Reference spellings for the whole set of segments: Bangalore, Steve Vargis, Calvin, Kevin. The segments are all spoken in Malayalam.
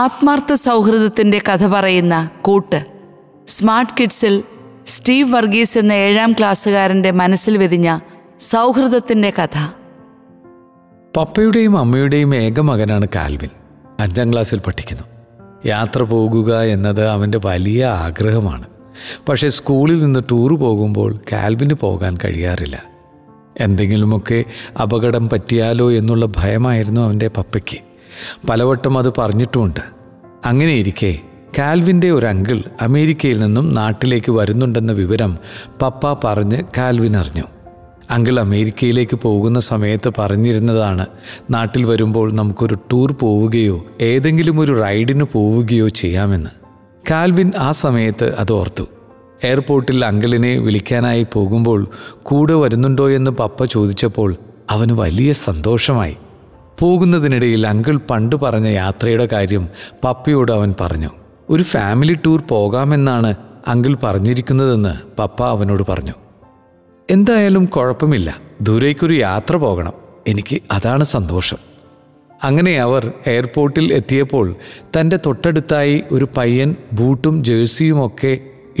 ആത്മാർത്ഥ സൗഹൃദത്തിൻ്റെ കഥ പറയുന്ന കൂട്ട്. സ്മാർട്ട് കിഡ്സിൽ സ്റ്റീവ് വർഗീസ് എന്ന 7-ാം ക്ലാസ്സുകാരൻ്റെ മനസ്സിൽ വിരിഞ്ഞ സൗഹൃദത്തിൻ്റെ കഥ. പപ്പയുടെയും അമ്മയുടെയും ഏക മകനാണ് കാൽവിൻ. 5-ാം ക്ലാസ്സിൽ പഠിക്കുന്നു. യാത്ര പോകുക എന്നത് അവൻ്റെ വലിയ ആഗ്രഹമാണ്. പക്ഷേ സ്കൂളിൽ നിന്ന് ടൂറ് പോകുമ്പോൾ കാൽവിന് പോകാൻ കഴിയാറില്ല. എന്തെങ്കിലുമൊക്കെ അപകടം പറ്റിയാലോ എന്നുള്ള ഭയമായിരുന്നു അവൻ്റെ പപ്പയ്ക്ക്. പലവട്ടം അത് പറഞ്ഞിട്ടുമുണ്ട്. അങ്ങനെയിരിക്കെ കാൽവിൻ്റെ ഒരു അങ്കിൾ അമേരിക്കയിൽ നിന്നും നാട്ടിലേക്ക് വരുന്നുണ്ടെന്ന വിവരം പപ്പ പറഞ്ഞ് കാൽവിൻ അറിഞ്ഞു. അങ്കിൾ അമേരിക്കയിലേക്ക് പോകുന്ന സമയത്ത് പറഞ്ഞിരുന്നതാണ്, നാട്ടിൽ വരുമ്പോൾ നമുക്കൊരു ടൂർ പോവുകയോ ഏതെങ്കിലും ഒരു റൈഡിന് പോവുകയോ ചെയ്യാമെന്ന്. കാൽവിൻ ആ സമയത്ത് അത് ഓർത്തു. എയർപോർട്ടിൽ അങ്കിളിനെ വിളിക്കാനായി പോകുമ്പോൾ കൂടെ വരുന്നുണ്ടോ എന്ന് പപ്പ ചോദിച്ചപ്പോൾ അവന് വലിയ സന്തോഷമായി. പോകുന്നതിനിടയിൽ അങ്കിൾ പണ്ട് പറഞ്ഞ യാത്രയുടെ കാര്യം പപ്പയോട് അവൻ പറഞ്ഞു. ഒരു ഫാമിലി ടൂർ പോകാമെന്നാണ് അങ്കിൾ പറഞ്ഞിരിക്കുന്നതെന്ന് പപ്പ അവനോട് പറഞ്ഞു. എന്തായാലും കുഴപ്പമില്ല, ദൂരേക്കൊരു യാത്ര പോകണം, എനിക്ക് അതാണ് സന്തോഷം. അങ്ങനെ അവർ എയർപോർട്ടിൽ എത്തിയപ്പോൾ തൻ്റെ തൊട്ടടുത്തായി ഒരു പയ്യൻ ബൂട്ടും ജേഴ്സിയുമൊക്കെ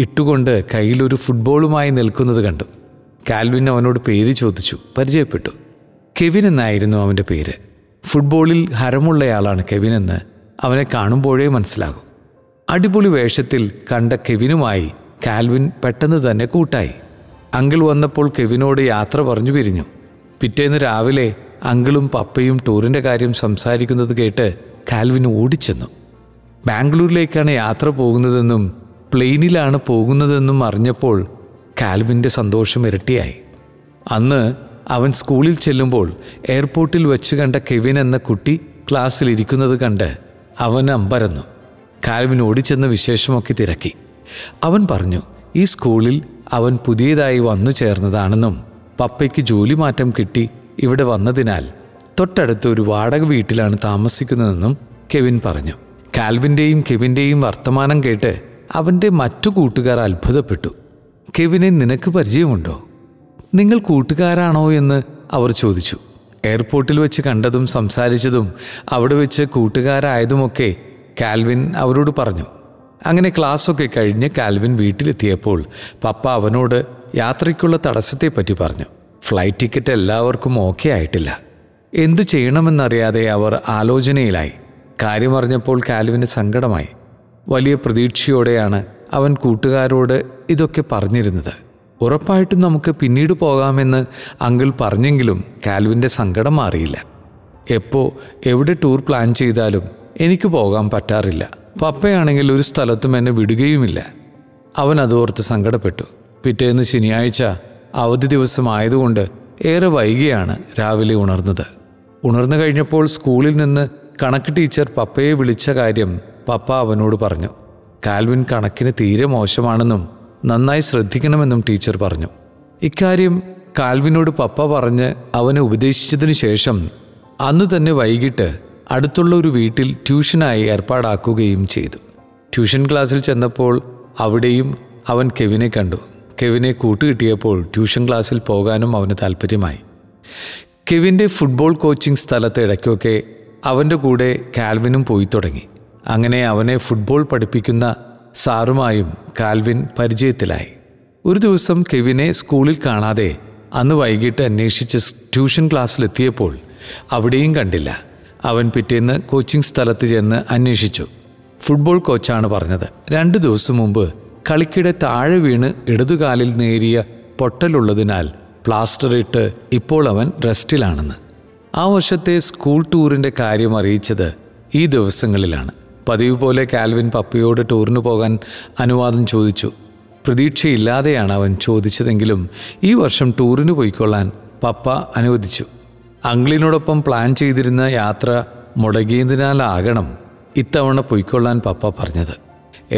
ഇട്ടുകൊണ്ട് കയ്യിലൊരു ഫുട്ബോളുമായി നിൽക്കുന്നത് കണ്ടു. കാൽവിൻ അവനോട് പേര് ചോദിച്ചു, പരിചയപ്പെട്ടു. കെവിൻ എന്നായിരുന്നു അവൻ്റെ പേര്. ഫുട്ബോളിൽ ഹരമുള്ളയാളാണ് കെവിൻ എന്ന് അവനെ കാണുമ്പോഴേ മനസ്സിലാകും. അടിപൊളി വേഷത്തിൽ കണ്ട കെവിനുമായി കാൽവിൻ പെട്ടെന്ന് തന്നെ കൂട്ടായി. അങ്കിൾ വന്നപ്പോൾ കെവിനോട് യാത്ര പറഞ്ഞു പിരിഞ്ഞു. പിറ്റേന്ന് രാവിലെ അങ്കിളും പപ്പയും ടൂറിൻ്റെ കാര്യം സംസാരിക്കുന്നത് കേട്ട് കാൽവിൻ ഓടിച്ചെന്നു. ബാംഗ്ലൂരിലേക്കാണ് യാത്ര പോകുന്നതെന്നും പ്ലെയിനിലാണ് പോകുന്നതെന്നും അറിഞ്ഞപ്പോൾ കാൽവിൻ്റെ സന്തോഷം ഇരട്ടിയായി. അന്ന് അവൻ സ്കൂളിൽ ചെല്ലുമ്പോൾ എയർപോർട്ടിൽ വെച്ച് കണ്ട കെവിൻ എന്ന കുട്ടി ക്ലാസ്സിലിരിക്കുന്നത് കണ്ട് അവൻ അമ്പരന്നു. കാൽവിൻ ഓടിച്ചെന്ന വിശേഷമൊക്കെ തിരക്കി. അവൻ പറഞ്ഞു, ഈ സ്കൂളിൽ അവൻ പുതിയതായി വന്നു ചേർന്നതാണെന്നും പപ്പയ്ക്ക് ജോലി മാറ്റം കിട്ടി ഇവിടെ വന്നതിനാൽ തൊട്ടടുത്ത് ഒരു വാടക വീട്ടിലാണ് താമസിക്കുന്നതെന്നും കെവിൻ പറഞ്ഞു. കാൽവിൻ്റെയും കെവിൻ്റെയും വർത്തമാനം കേട്ട് അവൻ്റെ മറ്റു കൂട്ടുകാർ അത്ഭുതപ്പെട്ടു. കെവിനെ നിനക്ക് പരിചയമുണ്ടോ? നിങ്ങൾ കൂട്ടുകാരാണോ എന്ന് അവർ ചോദിച്ചു. എയർപോർട്ടിൽ വെച്ച് കണ്ടതും സംസാരിച്ചതും അവിടെ വെച്ച് കൂട്ടുകാരായതുമൊക്കെ കാൽവിൻ അവരോട് പറഞ്ഞു. അങ്ങനെ ക്ലാസ്സൊക്കെ കഴിഞ്ഞ് കാൽവിൻ വീട്ടിലെത്തിയപ്പോൾ പപ്പ അവനോട് യാത്രയ്ക്കുള്ള തടസ്സത്തെപ്പറ്റി പറഞ്ഞു. ഫ്ലൈറ്റ് ടിക്കറ്റ് എല്ലാവർക്കും ഓക്കെ ആയിട്ടില്ല. എന്തു ചെയ്യണമെന്നറിയാതെ അവർ ആലോചനയിലായി. കാര്യമറിഞ്ഞപ്പോൾ കാൽവിന് സങ്കടമായി. വലിയ പ്രതീക്ഷയോടെയാണ് അവൻ കൂട്ടുകാരോട് ഇതൊക്കെ പറഞ്ഞിരുന്നത്. ഉറപ്പായിട്ടും നമുക്ക് പിന്നീട് പോകാമെന്ന് അങ്കിൾ പറഞ്ഞെങ്കിലും കാൽവിൻ്റെ സങ്കടം മാറിയില്ല. എപ്പോൾ എവിടെ ടൂർ പ്ലാൻ ചെയ്താലും എനിക്ക് പോകാൻ പറ്റാറില്ല. പപ്പയാണെങ്കിൽ ഒരു സ്ഥലത്തും എന്നെ വിടുകയുമില്ല. അവൻ അതോർത്ത് സങ്കടപ്പെട്ടു. പിറ്റേന്ന് ശനിയാഴ്ച അവധി ദിവസമായതുകൊണ്ട് ഏറെ വൈകിയാണ് രാവിലെ ഉണർന്നത്. ഉണർന്നു കഴിഞ്ഞപ്പോൾ സ്കൂളിൽ നിന്ന് കണക്ക് ടീച്ചർ പപ്പയെ വിളിച്ച കാര്യം പപ്പ അവനോട് പറഞ്ഞു. കാൽവിൻ കണക്കിന് തീരെ മോശമാണെന്നും നന്നായി ശ്രദ്ധിക്കണമെന്നും ടീച്ചർ പറഞ്ഞു. ഇക്കാര്യം കാൽവിനോട് പപ്പ പറഞ്ഞ് അവനെ ഉപദേശിച്ചതിന് ശേഷം അന്ന് തന്നെ വൈകിട്ട് അടുത്തുള്ള ഒരു വീട്ടിൽ ട്യൂഷനായി ഏർപ്പാടാക്കുകയും ചെയ്തു. ട്യൂഷൻ ക്ലാസ്സിൽ ചെന്നപ്പോൾ അവിടെയും അവൻ കെവിനെ കണ്ടു. കെവിനെ കൂട്ടുകിട്ടിയപ്പോൾ ട്യൂഷൻ ക്ലാസ്സിൽ പോകാനും അവന് താല്പര്യമായി. കെവിൻ്റെ ഫുട്ബോൾ കോച്ചിങ് സ്ഥലത്ത് ഇടയ്ക്കൊക്കെ അവൻ്റെ കൂടെ കാൽവിനും പോയി തുടങ്ങി. അങ്ങനെ അവനെ ഫുട്ബോൾ പഠിപ്പിക്കുന്ന സാറുമായും കാൽവിൻ പരിചയത്തിലായി. ഒരു ദിവസം കെവിനെ സ്കൂളിൽ കാണാതെ അന്ന് വൈകിട്ട് അന്വേഷിച്ച് ട്യൂഷൻ ക്ലാസ്സിലെത്തിയപ്പോൾ അവിടെയും കണ്ടില്ല. അവൻ പിറ്റേന്ന് കോച്ചിങ് സ്ഥലത്ത് ചെന്ന് അന്വേഷിച്ചു. ഫുട്ബോൾ കോച്ചാണ് പറഞ്ഞത്, 2 ദിവസം മുമ്പ് കളിക്കിടെ താഴെ വീണ് ഇടതുകാലിൽ നേരിയ പൊട്ടലുള്ളതിനാൽ പ്ലാസ്റ്ററിട്ട് ഇപ്പോൾ അവൻ റെസ്റ്റിലാണെന്ന്. ആ വർഷത്തെ സ്കൂൾ ടൂറിൻ്റെ കാര്യം അറിയിച്ചത് ഈ ദിവസങ്ങളിലാണ്. പതിവ് പോലെ കാൽവിൻ പപ്പയോട് ടൂറിന് പോകാൻ അനുവാദം ചോദിച്ചു. പ്രതീക്ഷയില്ലാതെയാണ് അവൻ ചോദിച്ചതെങ്കിലും ഈ വർഷം ടൂറിന് പോയിക്കൊള്ളാൻ പപ്പ അനുവദിച്ചു. അങ്കിളിനോടൊപ്പം പ്ലാൻ ചെയ്തിരുന്ന യാത്ര മുടങ്ങിയതിനാലാകണം ഇത്തവണ പോയിക്കൊള്ളാൻ പപ്പ പറഞ്ഞത്.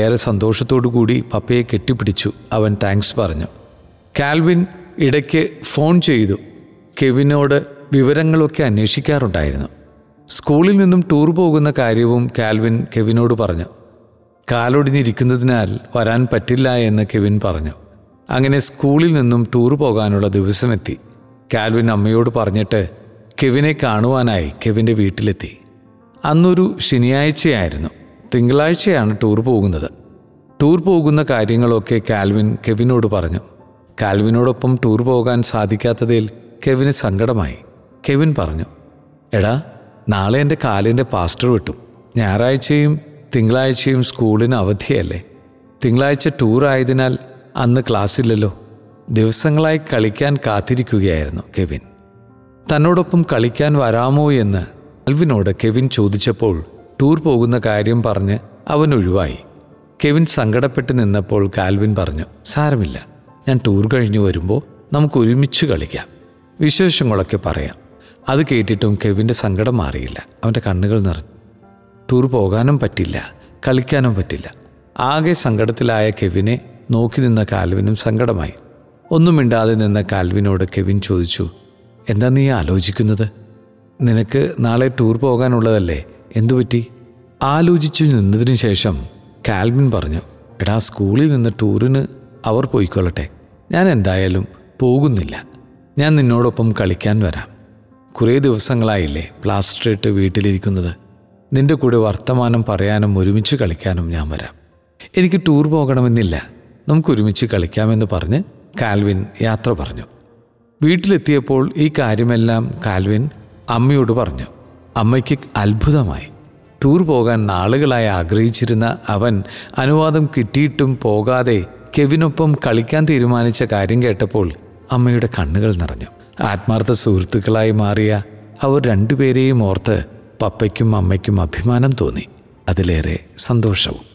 ഏറെ സന്തോഷത്തോടു കൂടി പപ്പയെ കെട്ടിപ്പിടിച്ചു അവൻ താങ്ക്സ് പറഞ്ഞു. കാൽവിൻ ഇടയ്ക്ക് ഫോൺ ചെയ്തു കെവിനോട് വിവരങ്ങളൊക്കെ അന്വേഷിക്കാറുണ്ടായിരുന്നു. സ്കൂളിൽ നിന്നും ടൂർ പോകുന്ന കാര്യവും കാൽവിൻ കെവിനോട് പറഞ്ഞു. കാലൊടിഞ്ഞിരിക്കുന്നതിനാൽ വരാൻ പറ്റില്ല എന്ന് കെവിൻ പറഞ്ഞു. അങ്ങനെ സ്കൂളിൽ നിന്നും ടൂർ പോകാനുള്ള ദിവസമെത്തി. കാൽവിൻ അമ്മയോട് പറഞ്ഞിട്ട് കെവിനെ കാണുവാനായി കെവിൻ്റെ വീട്ടിലെത്തി. അന്നൊരു ശനിയാഴ്ചയായിരുന്നു. തിങ്കളാഴ്ചയാണ് ടൂർ പോകുന്നത്. ടൂർ പോകുന്ന കാര്യങ്ങളൊക്കെ കാൽവിൻ കെവിനോട് പറഞ്ഞു. കാൽവിനോടൊപ്പം ടൂർ പോകാൻ സാധിക്കാത്തതിൽ കെവിന് സങ്കടമായി. കെവിൻ പറഞ്ഞു, എടാ, നാളെ എൻ്റെ കാലിൻ്റെ പ്ലാസ്റ്റർ വെട്ടും. ഞായറാഴ്ചയും തിങ്കളാഴ്ചയും സ്കൂളിന് അവധിയല്ലേ. തിങ്കളാഴ്ച ടൂറായതിനാൽ അന്ന് ക്ലാസ്സില്ലല്ലോ. ദിവസങ്ങളായി കളിക്കാൻ കാത്തിരിക്കുകയായിരുന്നു കെവിൻ. തന്നോടൊപ്പം കളിക്കാൻ വരാമോ എന്ന് കാൽവിനോട് കെവിൻ ചോദിച്ചപ്പോൾ ടൂർ പോകുന്ന കാര്യം പറഞ്ഞ് അവൻ ഒഴിവായി. കെവിൻ സങ്കടപ്പെട്ട് നിന്നപ്പോൾ കാൽവിൻ പറഞ്ഞു, സാരമില്ല, ഞാൻ ടൂർ കഴിഞ്ഞ് വരുമ്പോൾ നമുക്ക് ഒരുമിച്ച് കളിക്കാം, വിശേഷങ്ങളൊക്കെ പറയാം. അത് കേട്ടിട്ടും കെവിൻ്റെ സങ്കടം മാറിയില്ല. അവൻ്റെ കണ്ണുകൾ നിറഞ്ഞു. ടൂർ പോകാനും പറ്റില്ല, കളിക്കാനും പറ്റില്ല. ആകെ സങ്കടത്തിലായ കെവിനെ നോക്കി നിന്ന കാൽവിനും സങ്കടമായി. ഒന്നും മിണ്ടാതെ നിന്ന കാൽവിനോട് കെവിൻ ചോദിച്ചു, എന്താ നീ ആലോചിക്കുന്നത്? നിനക്ക് നാളെ ടൂർ പോകാനുള്ളതല്ലേ, എന്തുപറ്റി? ആലോചിച്ചു നിന്നതിന് ശേഷം കാൽവിൻ പറഞ്ഞു, എടാ, സ്കൂളിൽ നിന്ന് ടൂറിന് അവർ പോയിക്കൊള്ളട്ടെ, ഞാൻ എന്തായാലും പോകുന്നില്ല. ഞാൻ നിന്നോടൊപ്പം കളിക്കാൻ വരാം. കുറേ ദിവസങ്ങളായില്ലേ പ്ലാസ്റ്ററിട്ട് വീട്ടിലിരിക്കുന്നത്. നിൻ്റെ കൂടെ വർത്തമാനം പറയാനും ഒരുമിച്ച് കളിക്കാനും ഞാൻ വരാം. എനിക്ക് ടൂർ പോകണമെന്നില്ല, നമുക്കൊരുമിച്ച് കളിക്കാമെന്ന് പറഞ്ഞ് കാൽവിൻ യാത്ര പറഞ്ഞു. വീട്ടിലെത്തിയപ്പോൾ ഈ കാര്യമെല്ലാം കാൽവിൻ അമ്മയോട് പറഞ്ഞു. അമ്മയ്ക്ക് അത്ഭുതമായി. ടൂർ പോകാൻ നാളുകളായി ആഗ്രഹിച്ചിരുന്ന അവൻ അനുവാദം കിട്ടിയിട്ടും പോകാതെ കെവിനൊപ്പം കളിക്കാൻ തീരുമാനിച്ച കാര്യം കേട്ടപ്പോൾ അമ്മയുടെ കണ്ണുകൾ നിറഞ്ഞു. ആത്മാർത്ഥ സുഹൃത്തുക്കളായി മാറിയ അവർ രണ്ടുപേരെയും ഓർത്ത് പപ്പയ്ക്കും അമ്മയ്ക്കും അഭിമാനം തോന്നി, അതിലേറെ സന്തോഷവും.